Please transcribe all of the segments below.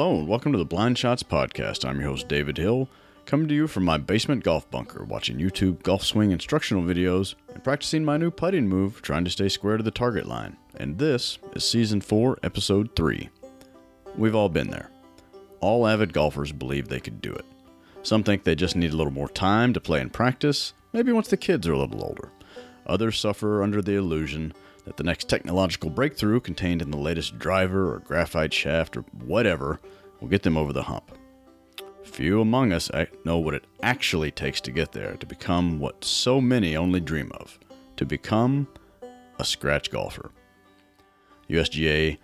Hello and welcome to the Blind Shots Podcast. I'm your host, David Hill, coming to you from my basement golf bunker, watching YouTube golf swing instructional videos, and practicing my new putting move, trying to stay square to the target line. And this is Season 4, Episode 3. We've all been there. All avid golfers believe they could do it. Some think they just need a little more time to play and practice, maybe once the kids are a little older. Others suffer under the illusion that the next technological breakthrough contained in the latest driver or graphite shaft or whatever will get them over the hump. Few among us know what it actually takes to get there, to become what so many only dream of, to become a scratch golfer. USGA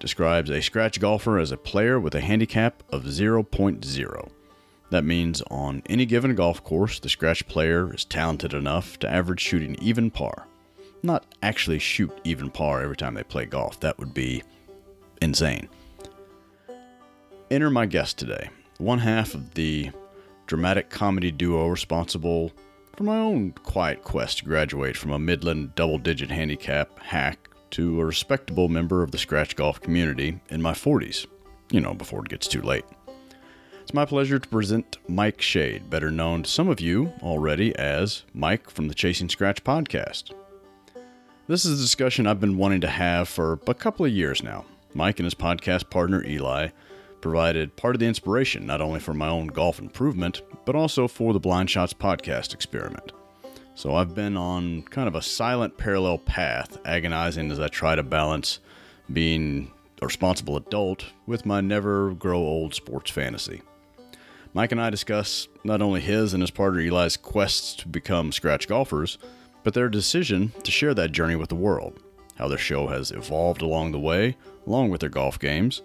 describes a scratch golfer as a player with a handicap of 0.0. That means on any given golf course, the scratch player is talented enough to average shooting even par. Not actually shoot even par every time they play golf. That would be insane. Enter my guest today, one half of the dramatic comedy duo responsible for my own quiet quest to graduate from a Midland double-digit handicap hack to a respectable member of the scratch golf community in my 40s, before it gets too late. It's my pleasure to present Mike Shade, better known to some of you already as Mike from the Chasing Scratch podcast. This is a discussion I've been wanting to have for a couple of years now. Mike and his podcast partner, Eli, provided part of the inspiration, not only for my own golf improvement, but also for the Blind Shots podcast experiment. So I've been on kind of a silent parallel path, agonizing as I try to balance being a responsible adult with my never-grow-old sports fantasy. Mike and I discuss not only his and his partner Eli's quests to become scratch golfers, but their decision to share that journey with the world, how their show has evolved along the way, along with their golf games,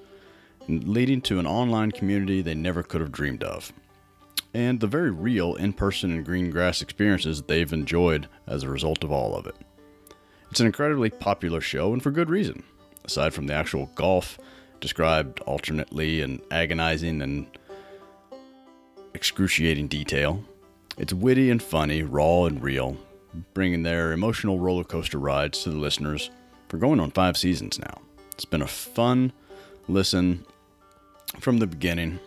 leading to an online community they never could have dreamed of, and the very real in-person and green grass experiences they've enjoyed as a result of all of it. It's an incredibly popular show, and for good reason. Aside from the actual golf, described alternately in agonizing and excruciating detail, it's witty and funny, raw and real, bringing their emotional roller coaster rides to the listeners for going on 5 seasons now. It's been a fun listen from the beginning,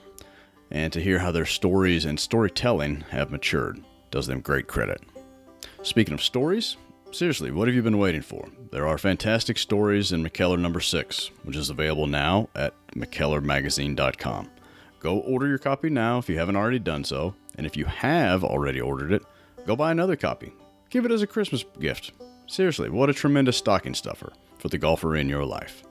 and to hear how their stories and storytelling have matured does them great credit. Speaking of stories, seriously, what have you been waiting for? There are fantastic stories in McKellar number 6, which is available now at mckellarmagazine.com. Go order your copy now if you haven't already done so, and if you have already ordered it, go buy another copy. Give it as a Christmas gift. Seriously, what a tremendous stocking stuffer for the golfer in your life.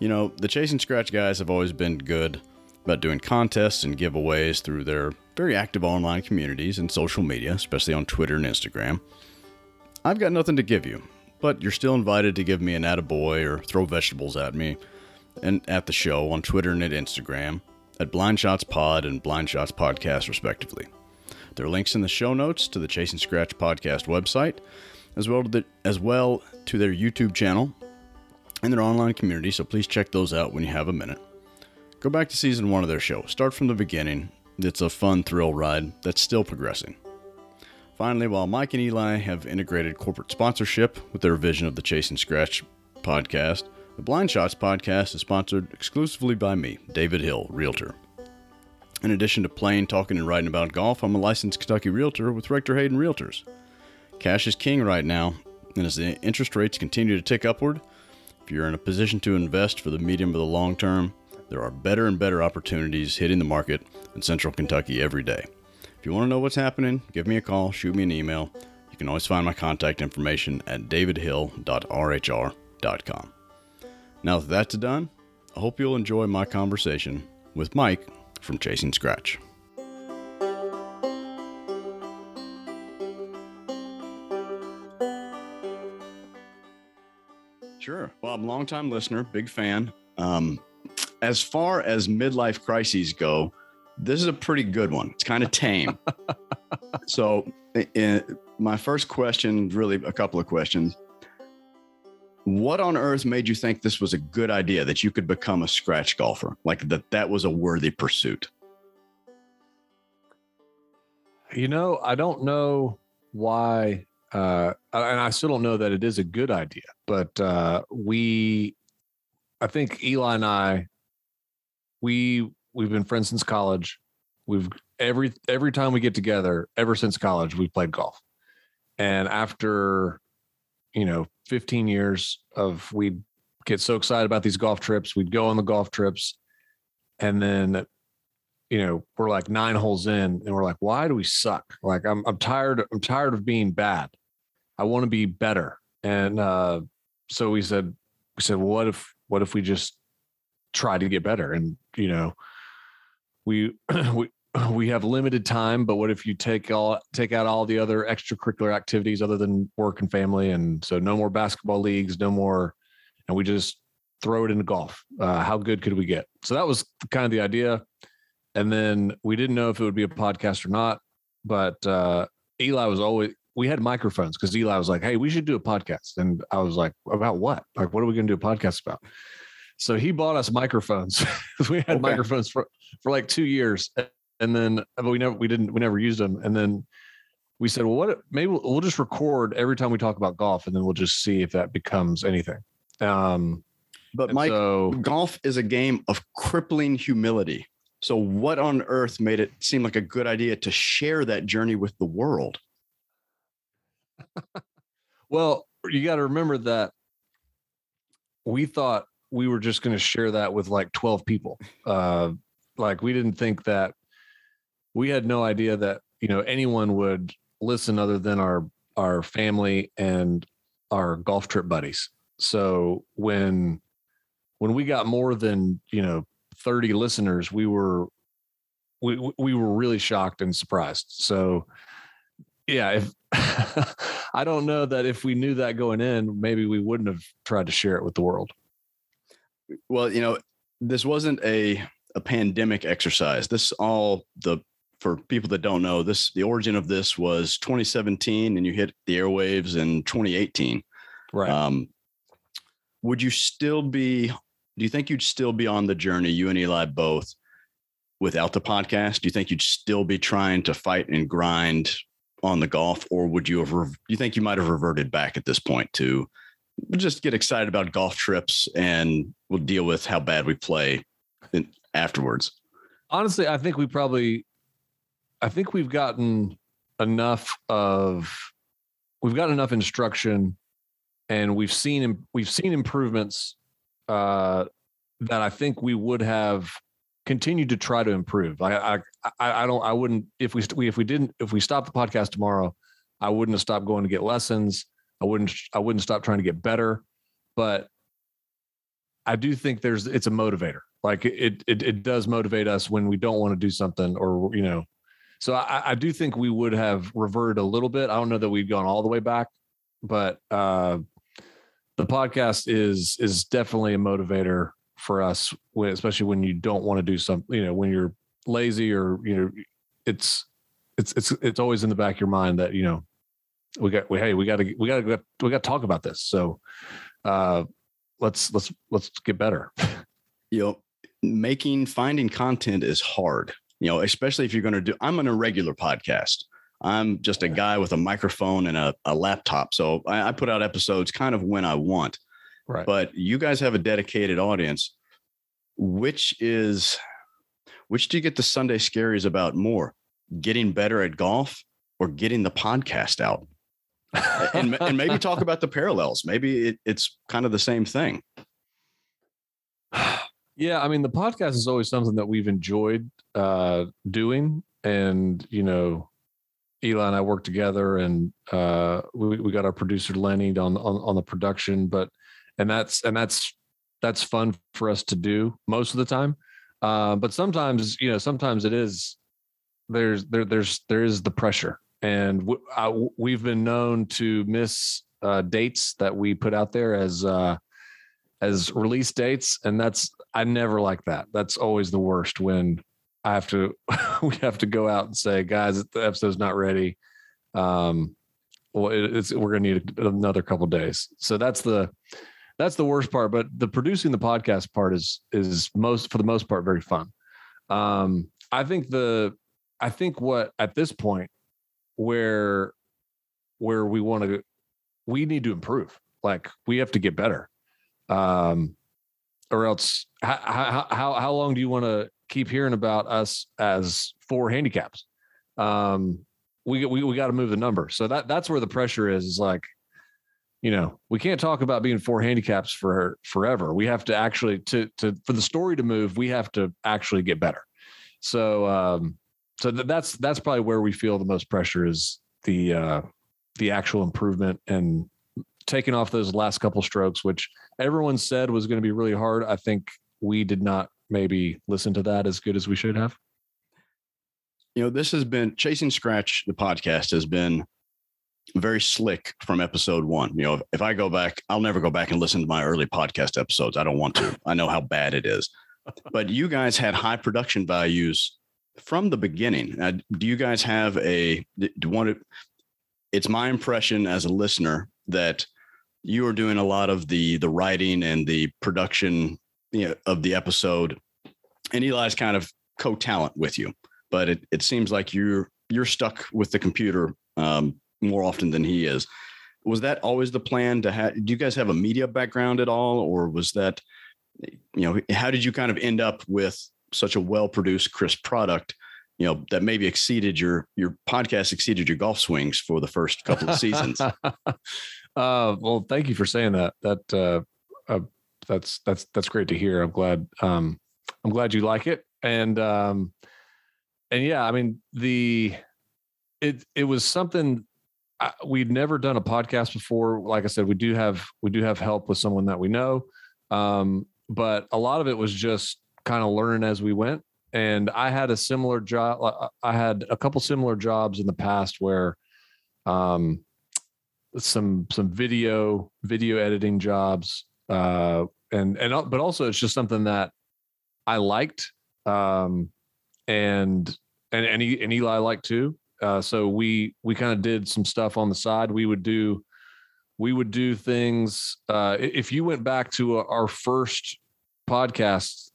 The Chasing Scratch guys have always been good about doing contests and giveaways through their very active online communities and social media, especially on Twitter and Instagram. I've got nothing to give you, but you're still invited to give me an attaboy or throw vegetables at me and at the show on Twitter and at Instagram at Blind Shots Pod and Blind Shots Podcast, respectively. There are links in the show notes to the Chasing Scratch podcast website, as well to their YouTube channel and their online community, so please check those out when you have a minute. Go back to Season 1 of their show. Start from the beginning. It's a fun thrill ride that's still progressing. Finally, while Mike and Eli have integrated corporate sponsorship with their vision of the Chasing Scratch podcast, the Blind Shots podcast is sponsored exclusively by me, David Hill, Realtor. In addition to playing, talking, and writing about golf, I'm a licensed Kentucky realtor with Rector Hayden Realtors. Cash is king right now, and as the interest rates continue to tick upward, if you're in a position to invest for the medium or the long term, there are better and better opportunities hitting the market in central Kentucky every day. If you want to know what's happening, give me a call, shoot me an email. You can always find my contact information at davidhill.rhr.com. Now that that's done, I hope you'll enjoy my conversation with Mike from Chasing Scratch. Sure. Well, I'm a longtime listener, big fan. As far as midlife crises go, this is a pretty good one. It's kind of tame. So my first question, really a couple of questions. What on earth made you think this was a good idea, that you could become a scratch golfer? Like that was a worthy pursuit? I don't know why, and I still don't know that it is a good idea, but I think Eli and I We've been friends since college. We've every time we get together, ever since college, we've played golf. And after, 15 years of, we'd get so excited about these golf trips. We'd go on the golf trips. And then, we're like 9 holes in and we're like, why do we suck? Like, I'm tired of being bad. I want to be better. And so we said, well, what if we just try to get better? And, we have limited time, but what if you take out all the other extracurricular activities other than work and family? And so no more basketball leagues, no more. And we just throw it into golf. How good could we get? So that was kind of the idea. And then we didn't know if it would be a podcast or not, but Eli was always, we had microphones because Eli was like, hey, we should do a podcast. And I was like, about what? Like, what are we going to do a podcast about? So he bought us microphones. We had microphones for like 2 years. And then, but we never used them. And then we said, well, maybe we'll just record every time we talk about golf and then we'll just see if that becomes anything. But Mike, golf is a game of crippling humility. So what on earth made it seem like a good idea to share that journey with the world? Well, you got to remember that we thought we were just going to share that with like 12 people. Like we didn't think that, we had no idea that, anyone would listen other than our family and our golf trip buddies. So when we got more than, 30 listeners, we were really shocked and surprised. So yeah, I don't know that if we knew that going in, maybe we wouldn't have tried to share it with the world. Well, this wasn't a pandemic exercise. For people that don't know this, the origin of this was 2017 and you hit the airwaves in 2018. Right. Do you think you'd still be on the journey, you and Eli both, without the podcast? Do you think you'd still be trying to fight and grind on the golf, or would you have? You think you might have reverted back at this point to just get excited about golf trips and we'll deal with how bad we play afterwards? Honestly, I think we've gotten enough instruction, and we've seen improvements that I think we would have continued to try to improve. If we stopped the podcast tomorrow, I wouldn't have stopped going to get lessons. I wouldn't stop trying to get better, but I do think it's a motivator. Like it does motivate us when we don't want to do something or, so I do think we would have reverted a little bit. I don't know that we've gone all the way back, but, the podcast is definitely a motivator for us, especially when you don't want to do something, when you're lazy or, it's always in the back of your mind that, we got to talk about this. So, let's get better. Finding content is hard, especially if you're going to I'm an irregular podcast. I'm just a guy with a microphone and a laptop. So I put out episodes kind of when I want, right? But you guys have a dedicated audience. Which do you get the Sunday scaries about more, getting better at golf or getting the podcast out? and maybe talk about the parallels. Maybe it's kind of the same thing. Yeah. I mean, the podcast is always something that we've enjoyed doing and, Eli and I worked together and we got our producer Lenny on the production, but that's fun for us to do most of the time. But sometimes it is, there is the pressure and we've been known to miss dates that we put out there as release dates. And I never like that. That's always the worst when we have to go out and say, guys, the episode's not ready. Well, we're going to need another couple of days. So that's the worst part, but the producing the podcast part is for the most part, very fun. I think what at this point where we need to improve, like we have to get better. or else how long do you want to keep hearing about us as four handicaps? We got to move the number. So that's where the pressure is like, you know, we can't talk about being four handicaps forever. We have to actually for the story to move, we have to actually get better. So, that's probably where we feel the most pressure is the actual improvement and taking off those last couple strokes, which everyone said was going to be really hard. I think we did not maybe listen to that as good as we should have. You know, this has been Chasing Scratch. The podcast has been very slick from episode one. You know, if I go back, I'll never go back and listen to my early podcast episodes. I don't want to. I know how bad it is. But you guys had high production values from the beginning. Now, do you guys have it's my impression as a listener that you are doing a lot of the writing and the production, you know, of the episode, and Eli's kind of co-talent with you, but it seems like you're stuck with the computer more often than he is. Was that always the plan to have, do you guys have a media background at all? Or was that, you know, how did you kind of end up with such a well-produced, crisp product, you know, that maybe exceeded your podcast, exceeded your golf swings for the first couple of seasons? Well, thank you for saying that. That's great to hear. I'm glad you like it. And yeah, I mean, it was something we'd never done a podcast before. Like I said, we do have help with someone that we know. But a lot of it was just kind of learn as we went. And I had a similar job. I had a couple similar jobs in the past where, some video editing jobs, but also it's just something that I liked, and Eli liked too. So we kind of did some stuff on the side. We would do things. If you went back to our first podcast,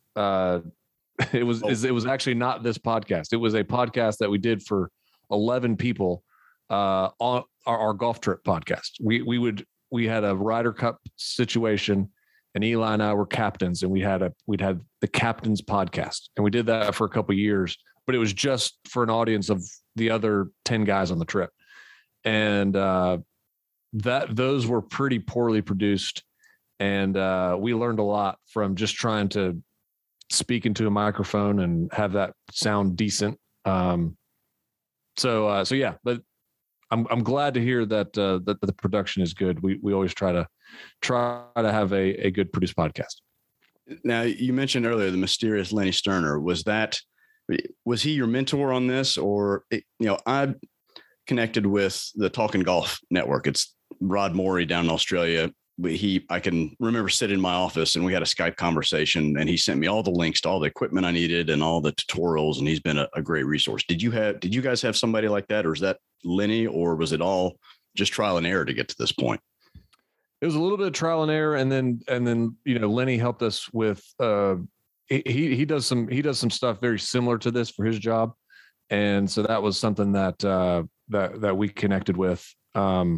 it was actually not this podcast. It was a podcast that we did for 11 people on our golf trip podcast. We had a Ryder Cup situation, and Eli and I were captains, and we'd had the captain's podcast, and we did that for a couple of years, but it was just for an audience of the other 10 guys on the trip. And those were pretty poorly produced. And we learned a lot from just trying to speak into a microphone and have that sound decent. So yeah, but I'm glad to hear that the production is good. We always try to have a good produced podcast. Now, you mentioned earlier the mysterious Lenny Sterner. Was he your mentor on this? Or, you know, I connected with the Talking Golf Network. It's Rod Morey down in Australia. I can remember sitting in my office and we had a Skype conversation, and he sent me all the links to all the equipment I needed and all the tutorials. And he's been a great resource. Did you guys have somebody like that, or is that Lenny, or was it all just trial and error to get to this point? It was a little bit of trial and error. And then, you know, Lenny helped us with, he does some stuff very similar to this for his job. And so that was something that we connected with, a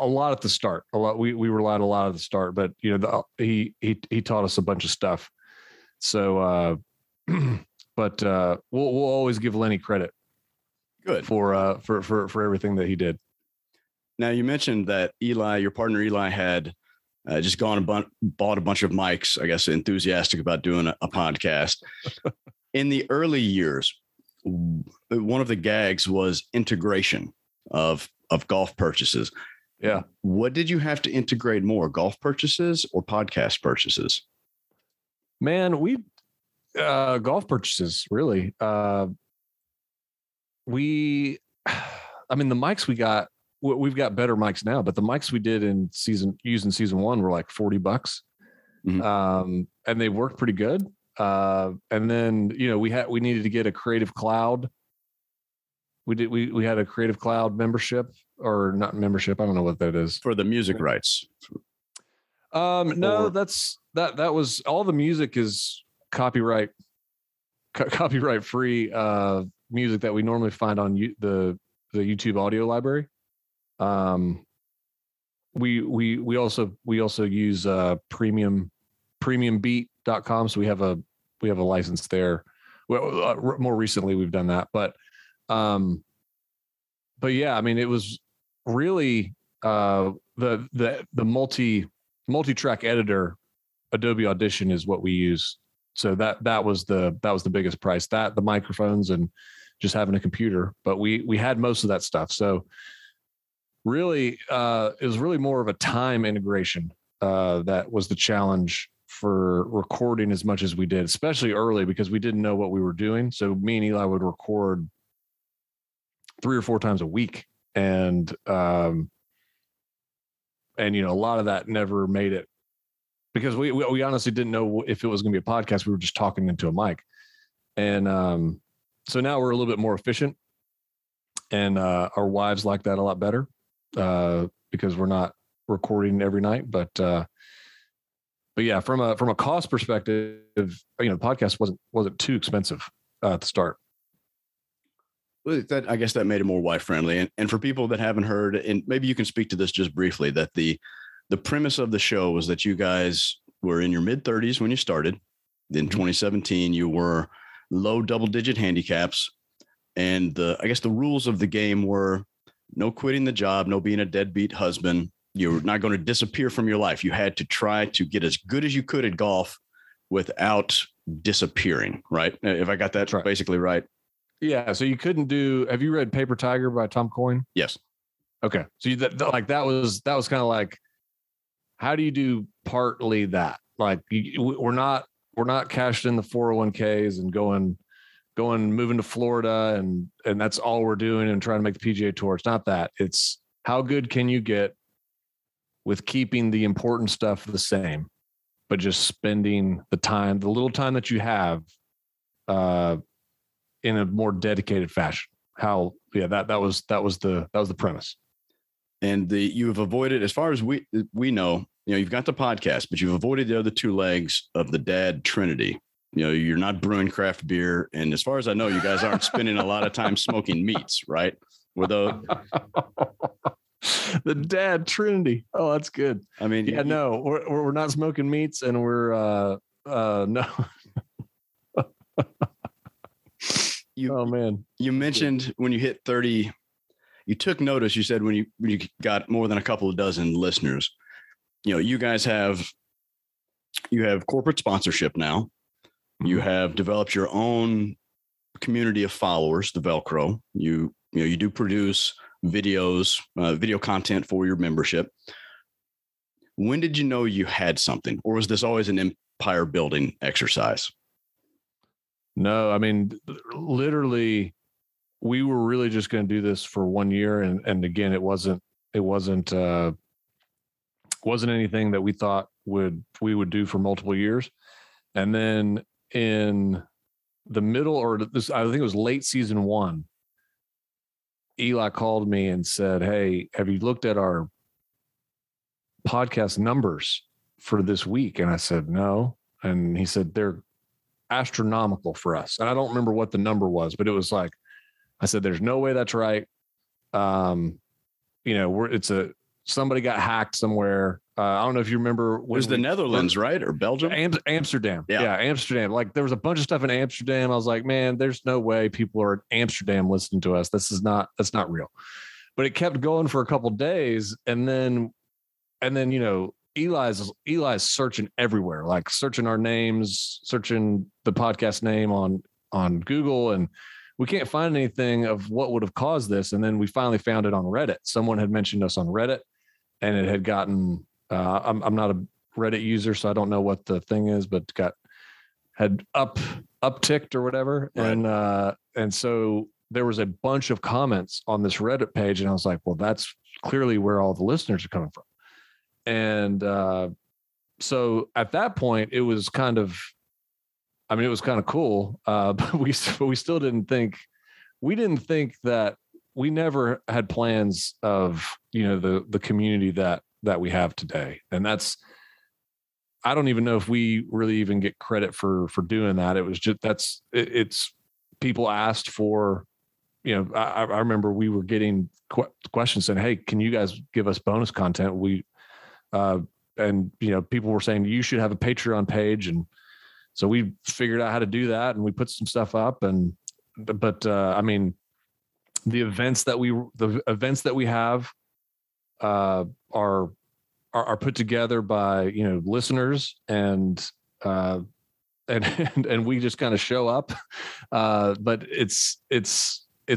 lot at the start. We relied a lot at the start, but you know, he taught us a bunch of stuff. So, but we'll always give Lenny credit. Good for everything that he did. Now, you mentioned that Eli, your partner Eli, had just gone and bought a bunch of mics. I guess enthusiastic about doing a podcast. In the early years, one of the gags was integration of golf purchases. Yeah. What did you have to integrate more, golf purchases or podcast purchases? Man, golf purchases, really. The mics we've got better mics now, but the mics we did using season one were like $40. Mm-hmm. And they worked pretty good. And then, you know, we needed to get a Creative Cloud. We had a Creative Cloud membership, or not membership. I don't know what that is. For the music rights. No, that was all. The music is copyright free music that we normally find on the YouTube audio library. We also use premium premiumbeat.com. So we have a license there. Well, more recently we've done that, but yeah, I mean, it was really, the multi-track editor, Adobe Audition is what we use. So that was the biggest price, that the microphones and just having a computer, but we had most of that stuff. So really, it was really more of a time integration. That was the challenge for recording as much as we did, especially early, because we didn't know what we were doing. So me and Eli would record 3 or 4 times a week. And, you know, a lot of that never made it because we honestly didn't know if it was going to be a podcast. We were just talking into a mic. And, so now we're a little bit more efficient, and, our wives like that a lot better, because we're not recording every night, but yeah, from a cost perspective, you know, the podcast wasn't too expensive to start. Well, I guess that made it more wife friendly. And for people that haven't heard, and maybe you can speak to this just briefly, that the premise of the show was that you guys were in your mid-30s when you started. In 2017, you were low double-digit handicaps, and I guess the rules of the game were no quitting the job, no being a deadbeat husband. You were not going to disappear from your life. You had to try to get as good as you could at golf without disappearing, right? If I got that right. Basically right. Yeah. So you couldn't do, have you read Paper Tiger by Tom Coyne? Yes. Okay. So that was kind of like, how do you do partly that? Like we're not cashed in the 401ks and going, moving to Florida and that's all we're doing and trying to make the PGA Tour. It's not that. It's how good can you get with keeping the important stuff the same, but just spending the little time that you have, in a more dedicated fashion. That was the premise. And you've avoided, as far as we know, you know, you've got the podcast, but you've avoided the other two legs of the dad trinity. You know, you're not brewing craft beer. And as far as I know, you guys aren't spending a lot of time smoking meats, right? The dad trinity. Oh, that's good. I mean, yeah, no, we're not smoking meats, and we're no. Oh man, you mentioned when you hit 30, you took notice. You said when you got more than a couple of dozen listeners, you know, you guys have corporate sponsorship now. You have developed your own community of followers, the Velcro. You do produce videos, video content for your membership. When did you know you had something, or was this always an empire building exercise? No, I mean, literally we were really just going to do this for 1 year. And again, it wasn't anything that we thought we would do for multiple years. And then in the middle, I think it was late season 1, Eli called me and said, "Hey, have you looked at our podcast numbers for this week?" And I said, "No." And he said, "They're astronomical for us." And I don't remember what the number was, but it was like, I said, "There's no way that's right. You know, somebody got hacked somewhere." I don't know if you remember. It was the Netherlands, right? Or Belgium? Amsterdam. Yeah, Amsterdam. Like there was a bunch of stuff in Amsterdam. I was like, man, there's no way people are in Amsterdam listening to us. That's not real. But it kept going for a couple of days. And then, you know, Eli's searching everywhere, like searching our names, searching the podcast name on Google. And we can't find anything of what would have caused this. And then we finally found it on Reddit. Someone had mentioned us on Reddit, and it had gotten, I'm not a Reddit user, so I don't know what the thing is, but had upticked or whatever. Right. And so there was a bunch of comments on this Reddit page, and I was like, well, that's clearly where all the listeners are coming from. And, so at that point it was kind of cool. But we still didn't think that we never had plans of, you know, the community that we have today. And I don't even know if we really even get credit for doing that. It was just, it's people asked for, you know, I remember we were getting questions saying, "Hey, can you guys give us bonus content? We, and you know, people were saying you should have a Patreon page, and so we figured out how to do that, and we put some stuff up. And I mean, the events that we have are put together by, you know, listeners, and we just kind of show up. But it's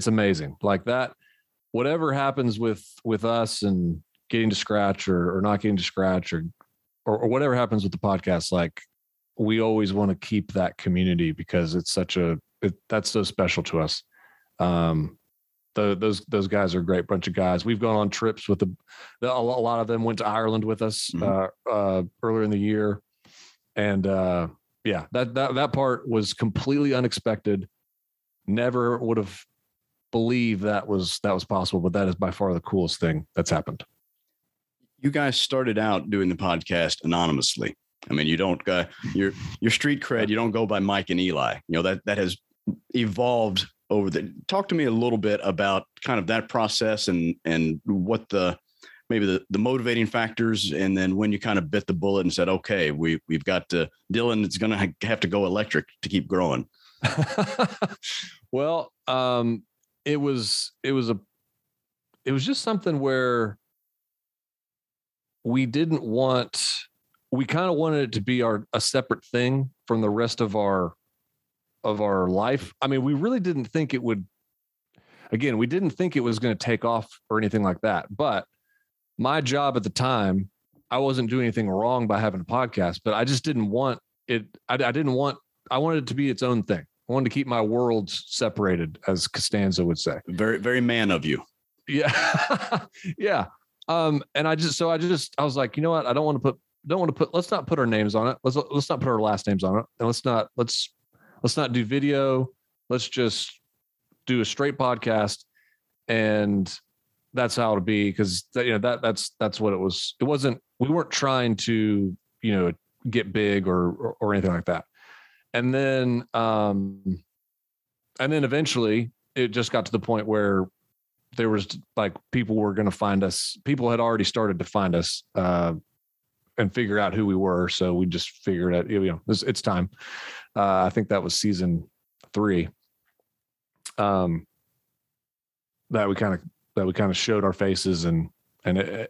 amazing, like that. Whatever happens with us and getting to Scratch or not getting to Scratch or whatever happens with the podcast, like we always want to keep that community because it's that's so special to us. Those guys are a great bunch of guys. We've gone on trips with a lot of them went to Ireland with us, mm-hmm. Earlier in the year. And yeah, that part was completely unexpected. Never would have believed that was possible, but that is by far the coolest thing that's happened. You guys started out doing the podcast anonymously. I mean, you don't your street cred, you don't go by Mike and Eli. You know, that has evolved over the. Talk to me a little bit about kind of that process and what the motivating factors, and then when you kind of bit the bullet and said, okay, we've got to, Dylan, it's going to have to go electric to keep growing. Well, it was just something where we kind of wanted it to be a separate thing from the rest of our life. I mean, we really didn't think it would, again, we didn't think it was going to take off or anything like that, but my job at the time, I wasn't doing anything wrong by having a podcast, but I just didn't want it. I wanted it to be its own thing. I wanted to keep my worlds separated, as Costanza would say. Very, very man of you. Yeah. Yeah. And I was like, you know what? I don't want to put, let's not put our names on it. Let's not put our last names on it. And let's not do video. Let's just do a straight podcast. And that's how it'll be. Cause that's what it was. It wasn't, we weren't trying to, you know, get big or anything like that. And then eventually it just got to the point where there was like, people were going to find us. People had already started to find us, and figure out who we were. So we just figured out, you know, it's time. I think that was season 3. That we kind of showed our faces and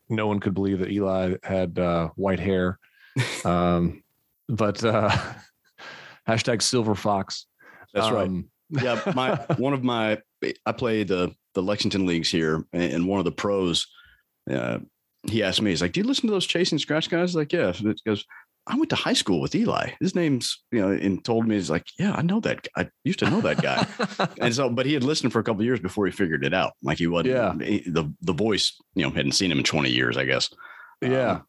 no one could believe that Eli had white hair. But hashtag Silver Fox. That's right. Yeah. I play the Lexington leagues here, and one of the pros, he asked me, he's like, do you listen to those Chasing Scratch guys? Like, yeah. He goes, I went to high school with Eli. His name's, you know, and told me, he's like, yeah, I know that. I used to know that guy. And so, but he had listened for a couple of years before he figured it out. Like he wasn't the voice, you know, hadn't seen him in 20 years, I guess. Yeah.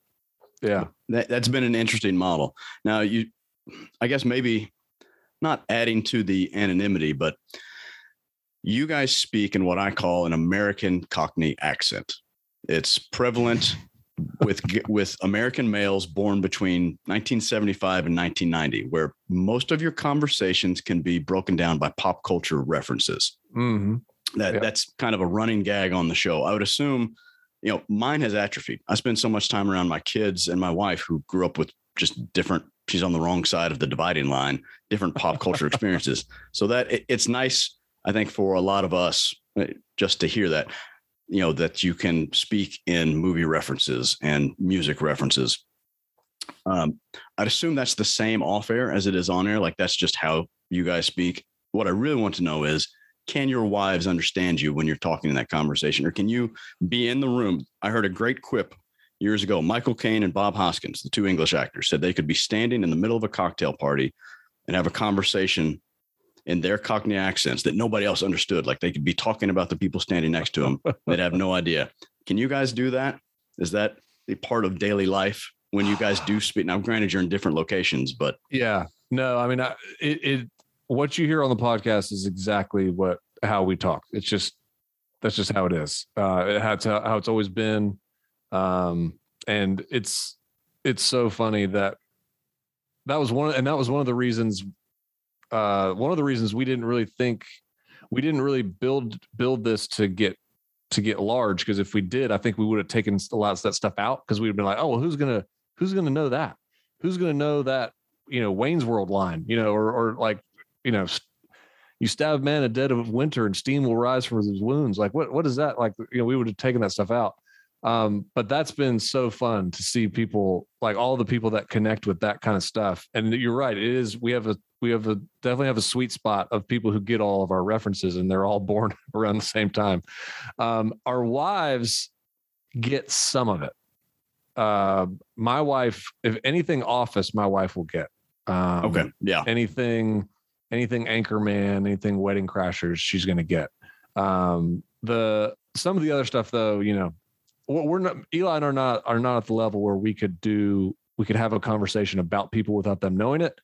Yeah. That's been an interesting model. Now I guess maybe not adding to the anonymity, but you guys speak in what I call an American Cockney accent. It's prevalent with American males born between 1975 and 1990, where most of your conversations can be broken down by pop culture references. Mm-hmm. That's kind of a running gag on the show. I would assume, you know, mine has atrophied. I spend so much time around my kids and my wife, who grew up with just different, she's on the wrong side of the dividing line, different pop culture experiences. So that it's nice, I think, for a lot of us just to hear that, you know, that you can speak in movie references and music references. I'd assume that's the same off air as it is on air. Like that's just how you guys speak. What I really want to know is, can your wives understand you when you're talking in that conversation, or can you be in the room? I heard a great quip years ago. Michael Caine and Bob Hoskins, the two English actors, said they could be standing in the middle of a cocktail party and have a conversation in their Cockney accents that nobody else understood. Like they could be talking about the people standing next to them that have no idea. Can you guys do that? Is that a part of daily life when you guys do speak? Now, granted, you're in different locations, but yeah, no, I mean, what you hear on the podcast is exactly how we talk. It's just, that's just how it is. That's how it's always been. And it's so funny that was one of the reasons we didn't really think, we didn't really build this to get large. Cause if we did, I think we would have taken a lot of that stuff out. Cause we'd been like, oh, well, who's going to, Who's going to know that? Who's going to know that, you know, Wayne's World line, you know, or like, you know, you stab man a dead of winter and steam will rise from his wounds. Like, what is that? Like, you know, we would have taken that stuff out. But that's been so fun to see people, like all the people that connect with that kind of stuff. And you're right. It is, we have a definitely have a sweet spot of people who get all of our references, and they're all born around the same time. Our wives get some of it. My wife, if anything Office, my wife will get, okay. Yeah. Anything Anchorman, anything Wedding Crashers, she's going to get. Some of the other stuff though, you know, we're not, Eli and I are not at the level where we could have a conversation about people without them knowing it.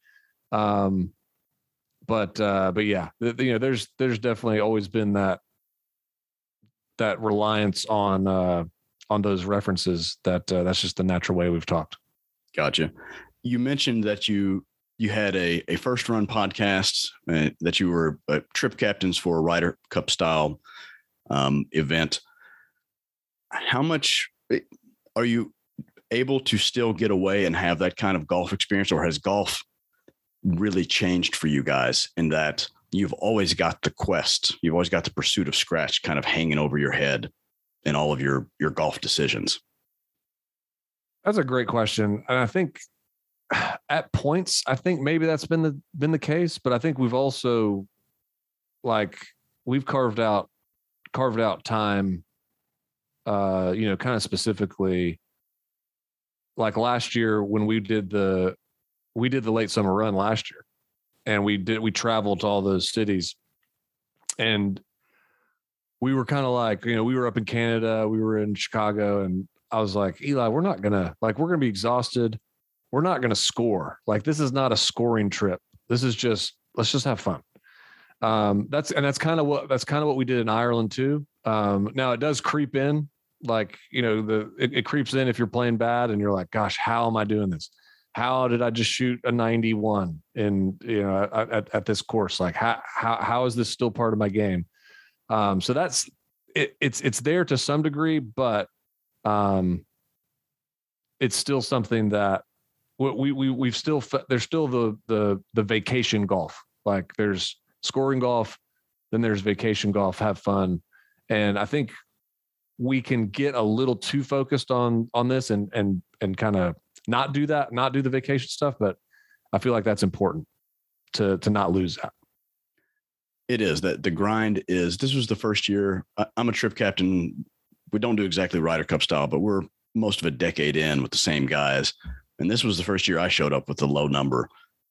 But yeah, you know, there's definitely always been that reliance on those references that's just the natural way we've talked. Gotcha. You mentioned that you had a first run podcast that you were trip captains for a Ryder Cup style event. How much are you able to still get away and have that kind of golf experience, or has golf really changed for you guys in that you've always got the quest, you've always got the pursuit of scratch kind of hanging over your head in all of your golf decisions? That's a great question. And I think at points, I think maybe that's been the case, but I think we've also carved out time, you know, kind of specifically, like last year when we did the late summer run last year, and we traveled to all those cities, and we were kind of like, you know, we were up in Canada, we were in Chicago, and I was like, Eli, we're going to be exhausted. We're not going to score. Like, this is not a scoring trip. This is just, let's just have fun. That's kind of what we did in Ireland too. Now it does creep in. Like, you know, it creeps in if you're playing bad and you're like, gosh, how am I doing this? How did I just shoot a 91 in, you know, at this course? Like, how is this still part of my game? So that's, it's there to some degree, but, it's still something that we've still, there's still the vacation golf. Like, there's scoring golf, then there's vacation golf, have fun. And I think we can get a little too focused on this and kind of not do that, not do the vacation stuff. But I feel like that's important to not lose that. It is that the grind is, this was the first year I'm a trip captain. We don't do exactly Ryder Cup style, but we're most of a decade in with the same guys. And this was the first year I showed up with a low number,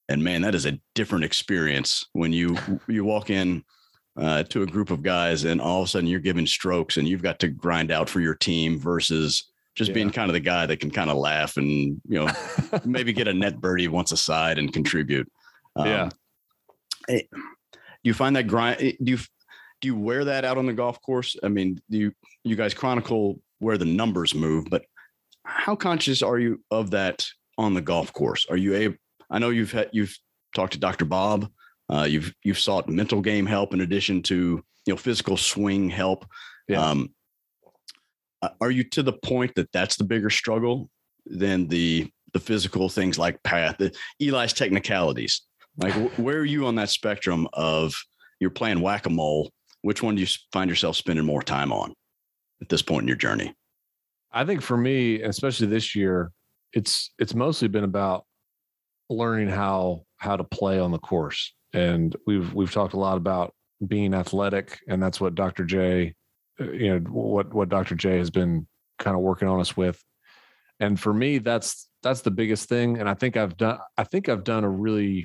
and man, that is a different experience when you walk in to a group of guys, and all of a sudden you're giving strokes and you've got to grind out for your team versus just being kind of the guy that can kind of laugh and, you know, maybe get a net birdie once a side and contribute. Do you find that grind? Do you wear that out on the golf course? I mean, you guys chronicle where the numbers move, but how conscious are you of that on the golf course? Are you able? I know you've talked to Dr. Bob. You've sought mental game help in addition to, you know, physical swing help. Yeah. Are you to the point that that's the bigger struggle than the physical things like path, Eli's technicalities? Like, where are you on that spectrum of you're playing whack-a-mole? Which one do you find yourself spending more time on at this point in your journey? I think for me, especially this year, it's mostly been about learning how to play on the course. And we've talked a lot about being athletic, and that's what Dr. J, you know, what Dr. J has been kind of working on us with. And for me, that's the biggest thing. And I think I've done a really,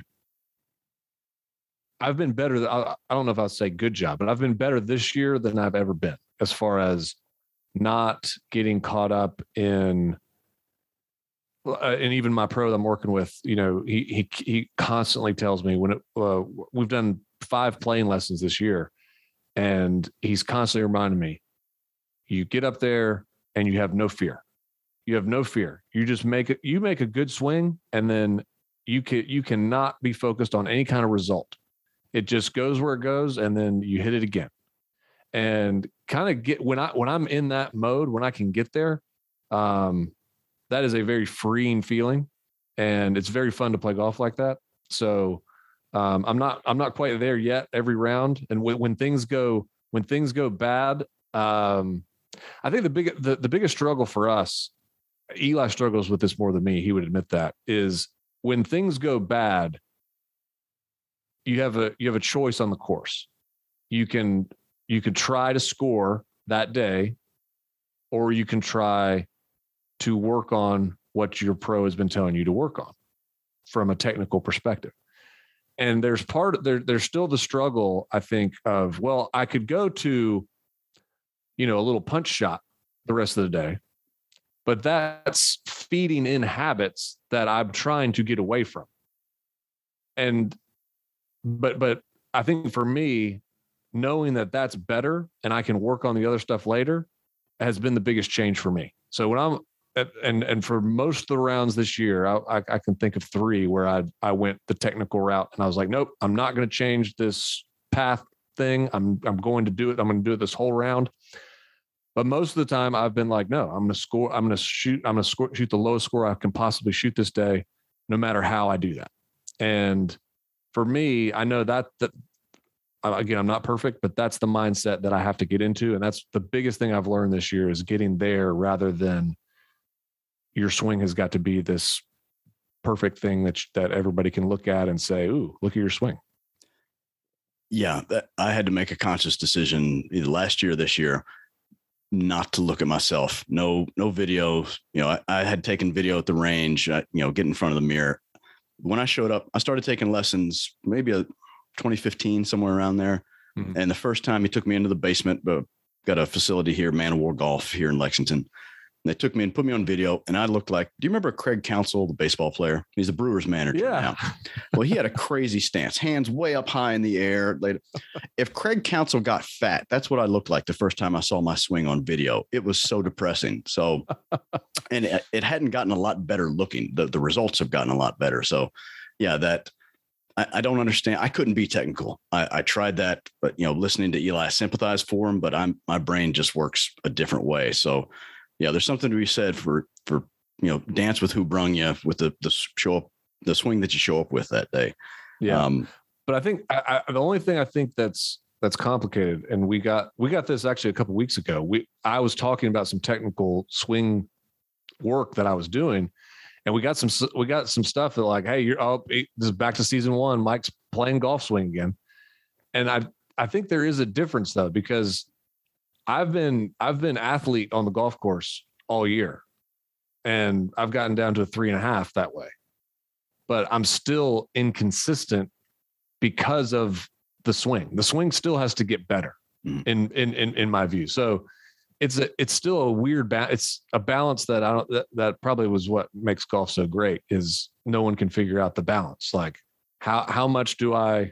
I've been better. I don't know if I'll say good job, but I've been better this year than I've ever been as far as not getting caught up in, and even my pro that I'm working with, you know, he constantly tells me when we've done 5 playing lessons this year, and he's constantly reminding me, you get up there and you have no fear. You have no fear. You just make a good swing, and then you cannot be focused on any kind of result. It just goes where it goes, and then you hit it again. And kind of get when I'm in that mode, when I can get there, that is a very freeing feeling, and it's very fun to play golf like that. So I'm not quite there yet every round. And when things go bad, I think the biggest struggle for us, Eli struggles with this more than me, he would admit that, is when things go bad, you have a choice on the course. You can try to score that day, or you can try to work on what your pro has been telling you to work on from a technical perspective. And there's still the struggle, I think, of, well, I could go to, a little punch shot the rest of the day, but that's feeding in habits that I'm trying to get away from. And, but I think for me, knowing that that's better and I can work on the other stuff later has been the biggest change for me. So when and for most of the rounds this year, I can think of three where I went the technical route and I was like, nope, I'm not going to change this path thing. I'm going to do it. I'm going to do it this whole round. But most of the time I've been like, no, I'm going to shoot the lowest score I can possibly shoot this day, no matter how I do that. And for me, I know that again, I'm not perfect, but that's the mindset that I have to get into. And that's the biggest thing I've learned this year, is getting there rather than your swing has got to be this perfect thing that everybody can look at and say, ooh, look at your swing. Yeah. I had to make a conscious decision either last year or this year not to look at myself. No video. I had taken video at the range, get in front of the mirror. When I showed up, I started taking lessons, maybe 2015, somewhere around there. Mm-hmm. And the first time he took me into the basement, but got a facility here, Man of War Golf here in Lexington. And they took me and put me on video. And I looked like, do you remember Craig Council, the baseball player? He's a Brewers manager now. Well, he had a crazy stance, hands way up high in the air. If Craig Council got fat, that's what I looked like the first time I saw my swing on video. It was so depressing. So, and it hadn't gotten a lot better looking. The results have gotten a lot better. So yeah, I don't understand. I couldn't be technical. I tried that, but listening to Eli, I sympathize for him, but my brain just works a different way. So yeah, there's something to be said for, dance with who brung you, with the show up, the swing that you show up with that day. Yeah. But I think the only thing I think that's complicated, and we got this actually a couple of weeks ago. I was talking about some technical swing work that I was doing. And we got some stuff that, like, hey, this is back to season one. Mike's playing golf swing again. And I think there is a difference, though, because I've been athlete on the golf course all year, and I've gotten down to 3.5 that way, but I'm still inconsistent because of the swing. The swing still has to get better in my view. So it's still a weird balance. It's a balance that probably was what makes golf so great, is no one can figure out the balance. Like how much do I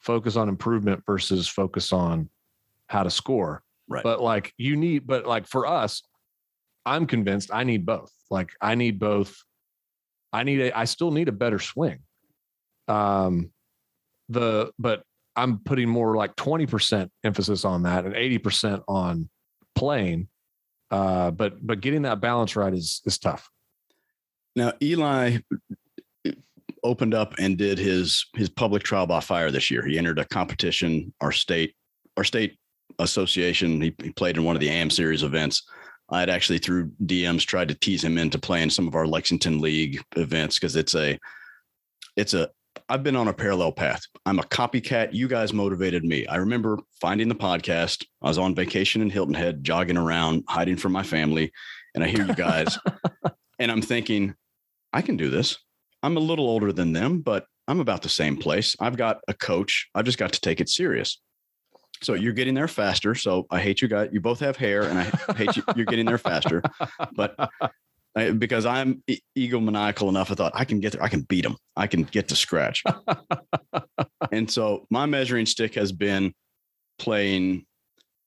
focus on improvement versus focus on how to score? Right. But for us, I'm convinced I need both. Like I need both. I still need a better swing. But I'm putting more like 20% emphasis on that and 80% on playing, but getting that balance right is tough. Now, Eli opened up and did his public trial by fire this year. He entered a competition, our state association. He played in one of the AM series events. I had actually, through DMs, tried to tease him into playing some of our Lexington League events, because I've been on a parallel path. I'm a copycat. You guys motivated me. I remember finding the podcast. I was on vacation in Hilton Head, jogging around, hiding from my family. And I hear you guys and I'm thinking, I can do this. I'm a little older than them, but I'm about the same place. I've got a coach. I've just got to take it serious. So you're getting there faster. So I hate you guys. You both have hair and I hate you. You're getting there faster, but because I'm egomaniacal enough, I thought I can get there. I can beat them. I can get to scratch. And so my measuring stick has been playing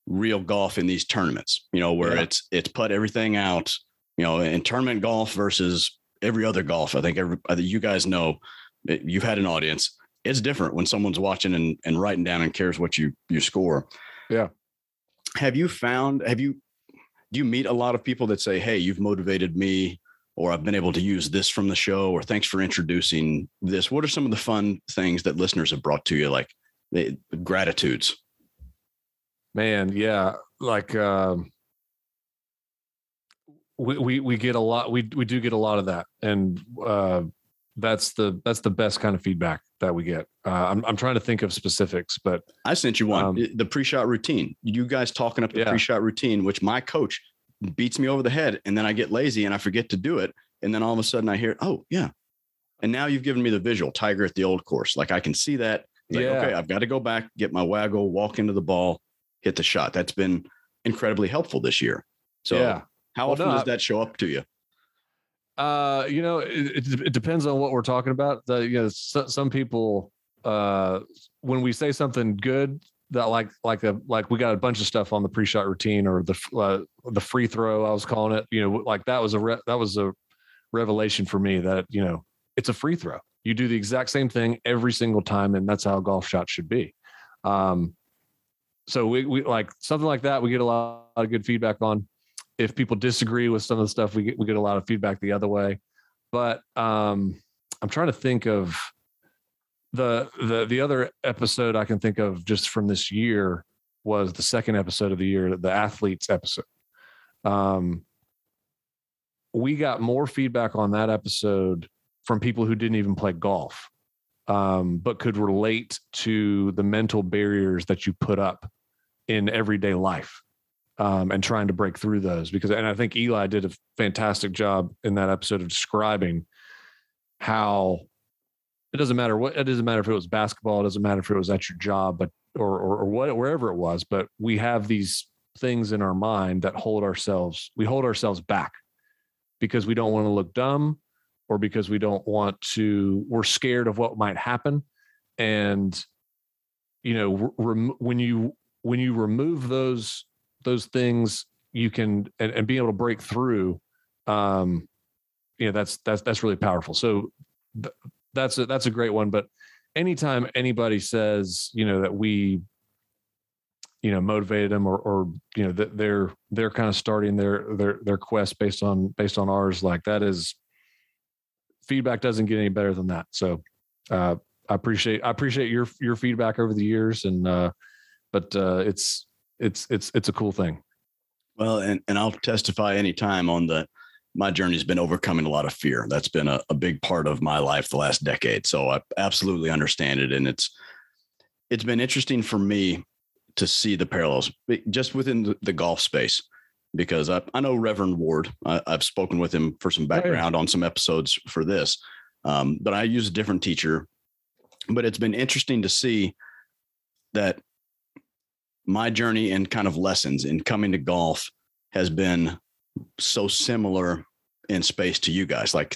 real golf in these tournaments, where it's put everything out, in tournament golf versus every other golf. I think you guys know, you've had an audience. It's different when someone's watching and writing down and cares what you score. Yeah. Do you meet a lot of people that say, hey, you've motivated me, or I've been able to use this from the show, or thanks for introducing this. What are some of the fun things that listeners have brought to you? Like gratitudes, man. Yeah. Like, we get a lot, we do get a lot of that. And, that's the best kind of feedback that we get. I'm trying to think of specifics, but I sent you one, the pre-shot routine, you guys talking up the pre-shot routine, which my coach beats me over the head. And then I get lazy and I forget to do it. And then all of a sudden I hear, oh yeah. And now you've given me the visual Tiger at the Old Course. Like I can see that. Like, okay, I've got to go back, get my waggle, walk into the ball, hit the shot. That's been incredibly helpful this year. So how often does that show up to you? You know, it depends on what we're talking about. Some people, when we say something good, that like we got a bunch of stuff on the pre-shot routine or the free throw, I was calling it, you know, like that was a revelation for me that, you know, it's a free throw. You do the exact same thing every single time. And that's how a golf shot should be. So we like something like that. We get a lot of good feedback on. If people disagree with some of the stuff, we get a lot of feedback the other way. But I'm trying to think of the other episode I can think of just from this year was the second episode of the year, the athletes episode. We got more feedback on that episode from people who didn't even play golf, but could relate to the mental barriers that you put up in everyday life. And trying to break through those and I think Eli did a fantastic job in that episode of describing how it doesn't matter if it was basketball, it doesn't matter if it was at your job, but, or what, wherever it was, but we have these things in our mind that hold ourselves back because we don't want to look dumb or because we don't want to, we're scared of what might happen. And, you know, when you remove those things, you can and being able to break through, you know, that's really powerful. So that's a great one. But anytime anybody says, you know, that we, you know, motivated them or you know, that they're kind of starting their quest based on ours, like that is feedback doesn't get any better than that. So I appreciate your feedback over the years, and but it's a cool thing. Well, and I'll testify anytime on my journey's been overcoming a lot of fear. That's been a big part of my life the last decade. So I absolutely understand it. And it's been interesting for me to see the parallels just within the golf space, because I know Reverend Ward, I've spoken with him for some background on some episodes for this. But I use a different teacher, but it's been interesting to see that my journey and kind of lessons in coming to golf has been so similar in space to you guys. Like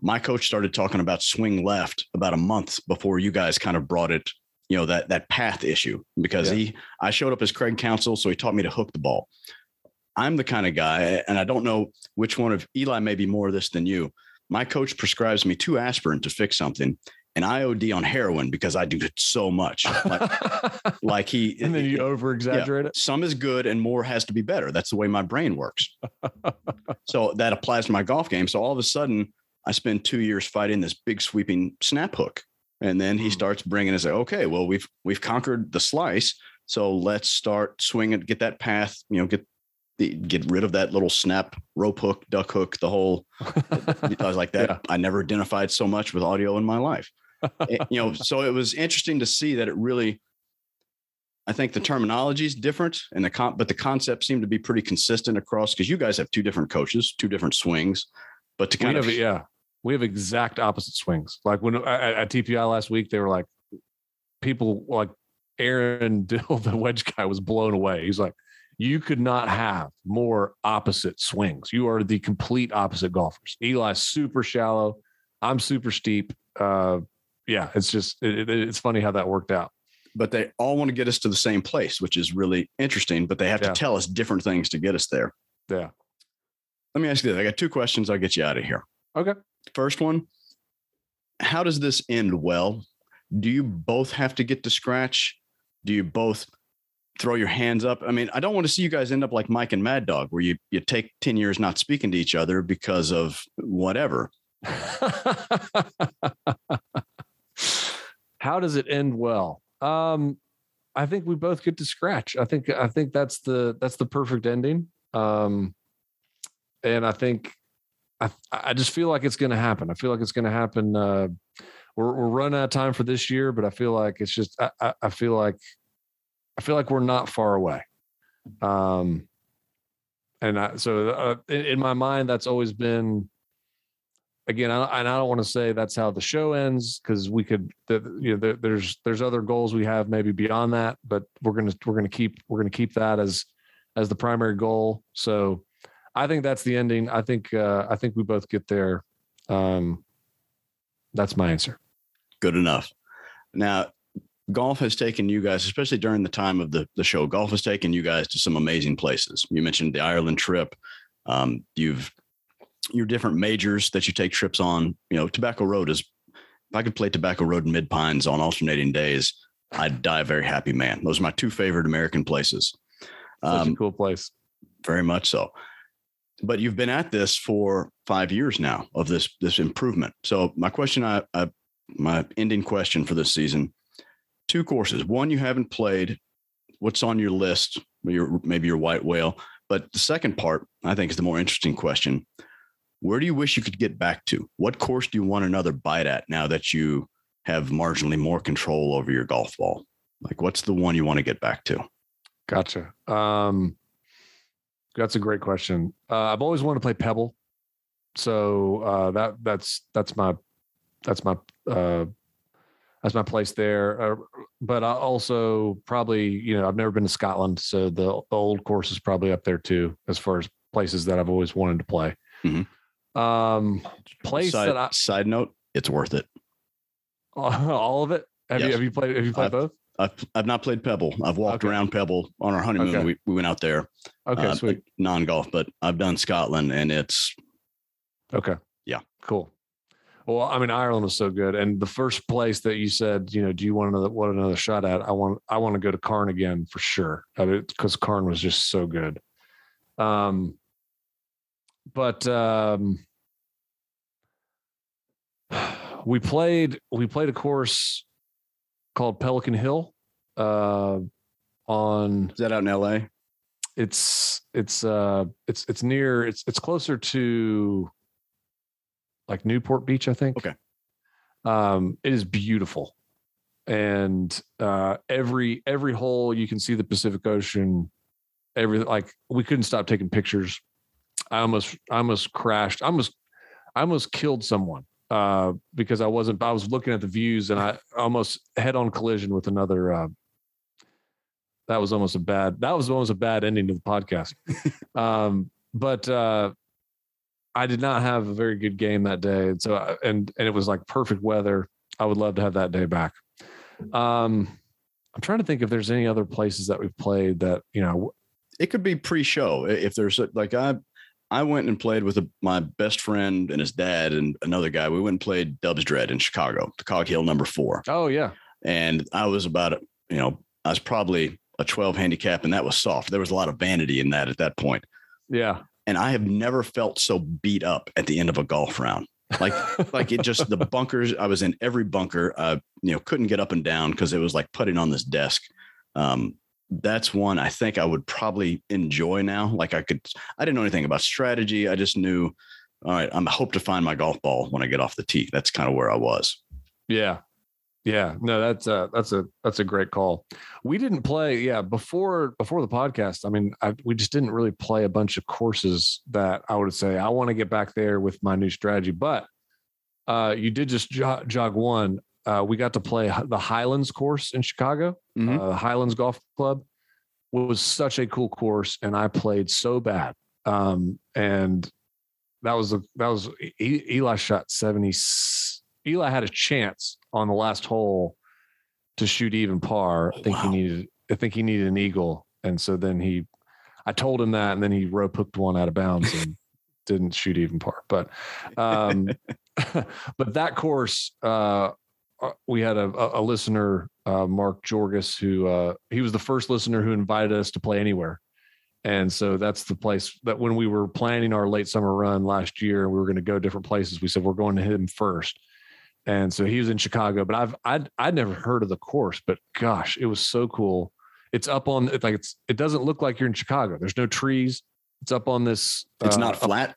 my coach started talking about swing left about a month before you guys kind of brought it, you know, that path issue, because I showed up as Craig Council. So he taught me to hook the ball. I'm the kind of guy, and I don't know which one of Eli may be more of this than you. My coach prescribes me 2 aspirin to fix something. And I OD on heroin because I do so much. Like he, and then you over-exaggerate it. Some is good and more has to be better. That's the way my brain works. So that applies to my golf game. So all of a sudden I spend 2 years fighting this big sweeping snap hook. And then he starts bringing us, okay, well, we've conquered the slice. So let's start swinging, get that path, you know, get rid of that little snap, rope hook, duck hook, the whole, I was like that. Yeah. I never identified so much with audio in my life. You know, so it was interesting to see that it really, I think the terminology is different and but the concepts seem to be pretty consistent across, because you guys have 2 different coaches, 2 different swings, but to kind of, we have exact opposite swings. Like when at TPI last week, they were like, people like Aaron Dill, the wedge guy, was blown away. He's like, you could not have more opposite swings. You are the complete opposite golfers. Eli's super shallow. I'm super steep. It's just, it's funny how that worked out. But they all want to get us to the same place, which is really interesting, but they have to tell us different things to get us there. Yeah. Let me ask you this. I got 2 questions. I'll get you out of here. Okay. First one, how does this end well? Do you both have to get to scratch? Do you both throw your hands up. I mean, I don't want to see you guys end up like Mike and Mad Dog, where you take 10 years not speaking to each other because of whatever. How does it end well? I think we both get to scratch. I think that's the perfect ending. And I think I just feel like it's going to happen. I feel like it's going to happen. We're running out of time for this year, but I feel like it's just, I feel like we're not far away. So in my mind, that's always been, again, I don't want to say that's how the show ends, because we could, there's other goals we have maybe beyond that, but we're going to keep that as the primary goal. So I think that's the ending. I think we both get there. That's my answer. Good enough. Now, golf has taken you guys, especially during the time of the show, golf has taken you guys to some amazing places. You mentioned the Ireland trip. Your different majors that you take trips on. You know, Tobacco Road is, if I could play Tobacco Road and Mid Pines on alternating days, I'd die a very happy man. Those are my two favorite American places. Such a cool place. Very much so. But you've been at this for 5 years now of this improvement. So my question, my ending question for this season, two courses, one you haven't played, what's on your list, maybe your white whale. But the second part, I think, is the more interesting question. Where do you wish you could get back to? What course do you want another bite at now that you have marginally more control over your golf ball? Like, what's the one you want to get back to? Gotcha. That's a great question. I've always wanted to play Pebble. So that's my place there. But I also probably, I've never been to Scotland. So the Old Course is probably up there too, as far as places that I've always wanted to play. Mm-hmm. Side note, it's worth it. All of it. Have you played both? I've not played Pebble. I've walked around Pebble on our honeymoon. Okay. We went out there. Okay, sweet. Non-golf, but I've done Scotland, and it's okay. Yeah, cool. Well, I mean, Ireland was so good, and the first place that you said, do you want another shot at? I want to go to Carn again for sure, because Carn was just so good. We played a course called Pelican Hill. Is that out in LA? It's near, it's closer to like Newport Beach, I think. Okay. It is beautiful. And every hole you can see the Pacific Ocean. We couldn't stop taking pictures. I almost crashed. I almost killed someone. Because I was looking at the views, and I almost head-on collision with another. That was almost a bad ending to the podcast. But I did not have a very good game that day, and so and it was like perfect weather. I would love to have that day back. I'm trying to think if there's any other places that we've played that It could be pre-show if there's I went and played with my best friend and his dad and another guy. We went and played Dub's Dread in Chicago, the Cog Hill number 4. Oh yeah. And I was I was probably a 12 handicap, and that was soft. There was a lot of vanity in that at that point. Yeah. And I have never felt so beat up at the end of a golf round. Like it just, the bunkers, I was in every bunker. I couldn't get up and down because it was like putting on this desk. That's one I think I would probably enjoy now. Like I didn't know anything about strategy. I just knew, all right, I hope to find my golf ball when I get off the tee. That's kind of where I was. Yeah. Yeah. No, that's a great call. We didn't play. Yeah. Before the podcast, I mean, we just didn't really play a bunch of courses that I would say I want to get back there with my new strategy, but you did just jog one. We got to play the Highlands course in Chicago, mm-hmm. Highlands Golf Club. It was such a cool course, and I played so bad. And that was Eli shot 70. Eli had a chance on the last hole to shoot even par. I think he needed an eagle, and so then I told him that, and then he rope hooked one out of bounds and didn't shoot even par. But that course. we had a listener, Mark Jorgis, who he was the first listener who invited us to play anywhere. And so that's the place that when we were planning our late summer run last year, we were going to go different places. We said, we're going to him first. And so he was in Chicago, but I'd never heard of the course, but gosh, it was so cool. It's up on, it's like, it's, it doesn't look like you're in Chicago. There's no trees. It's up on this. It's not flat.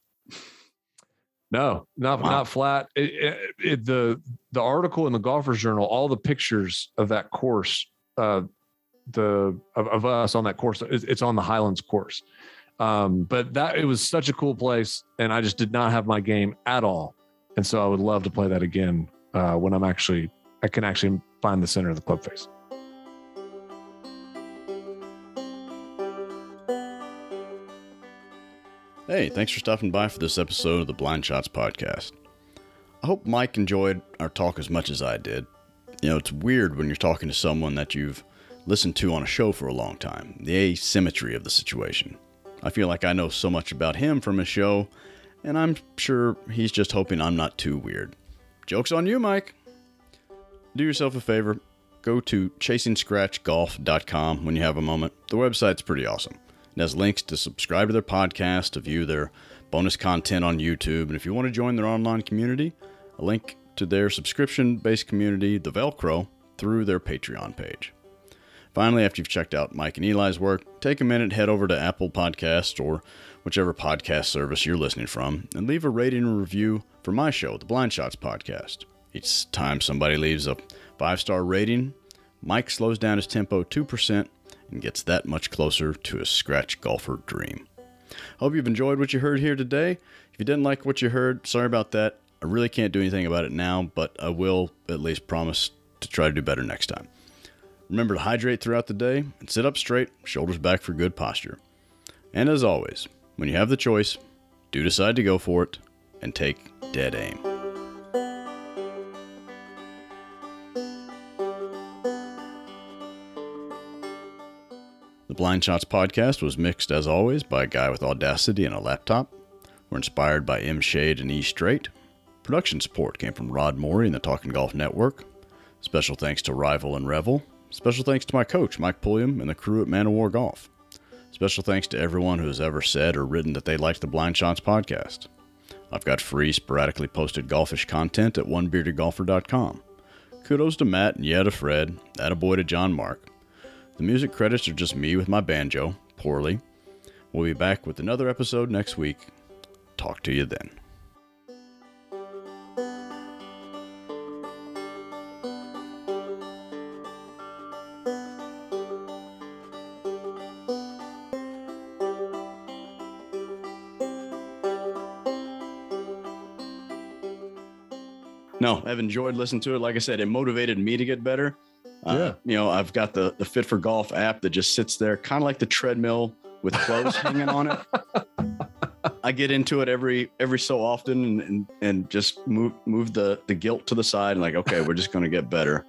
No, not flat. The article in the Golfers Journal, all the pictures of that course, of us on that course, it's on the Highlands course. But that, it was such a cool place, and I just did not have my game at all. And so I would love to play that again when I can actually find the center of the club face. Hey, thanks for stopping by for this episode of the Blind Shots Podcast. I hope Mike enjoyed our talk as much as I did. You know, it's weird when you're talking to someone that you've listened to on a show for a long time, the asymmetry of the situation. I feel like I know so much about him from his show, and I'm sure he's just hoping I'm not too weird. Joke's on you, Mike. Do yourself a favor. Go to chasingscratchgolf.com when you have a moment. The website's pretty awesome. It has links to subscribe to their podcast, to view their bonus content on YouTube, and if you want to join their online community, a link to their subscription-based community, the Velcro, through their Patreon page. Finally, after you've checked out Mike and Eli's work, take a minute, head over to Apple Podcasts or whichever podcast service you're listening from, and leave a rating and review for my show, the Blind Shots Podcast. Each time somebody leaves a 5-star rating, Mike slows down his tempo 2% and gets that much closer to a scratch golfer dream. Hope you've enjoyed what you heard here today. If you didn't like what you heard, sorry about that. I really can't do anything about it now, but I will at least promise to try to do better next time. Remember to hydrate throughout the day and sit up straight, shoulders back for good posture. And as always, when you have the choice, do decide to go for it and take dead aim. The Blind Shots Podcast was mixed, as always, by a guy with audacity and a laptop. We're inspired by M. Shade and E. Straight. Production support came from Rod Morey and the Talking Golf Network. Special thanks to Rival and Revel. Special thanks to my coach, Mike Pulliam, and the crew at Man of War Golf. Special thanks to everyone who has ever said or written that they liked the Blind Shots Podcast. I've got free, sporadically posted golfish content at onebeardedgolfer.com. Kudos to Matt and yeah to Fred, attaboy to John Mark. The music credits are just me with my banjo, poorly. We'll be back with another episode next week. Talk to you then. No, I've enjoyed listening to it. Like I said, it motivated me to get better. You know, I've got the Fit for Golf app that just sits there, kind of like the treadmill with clothes hanging on it. I get into it every so often and just move the guilt to the side and like, okay, we're just going to get better.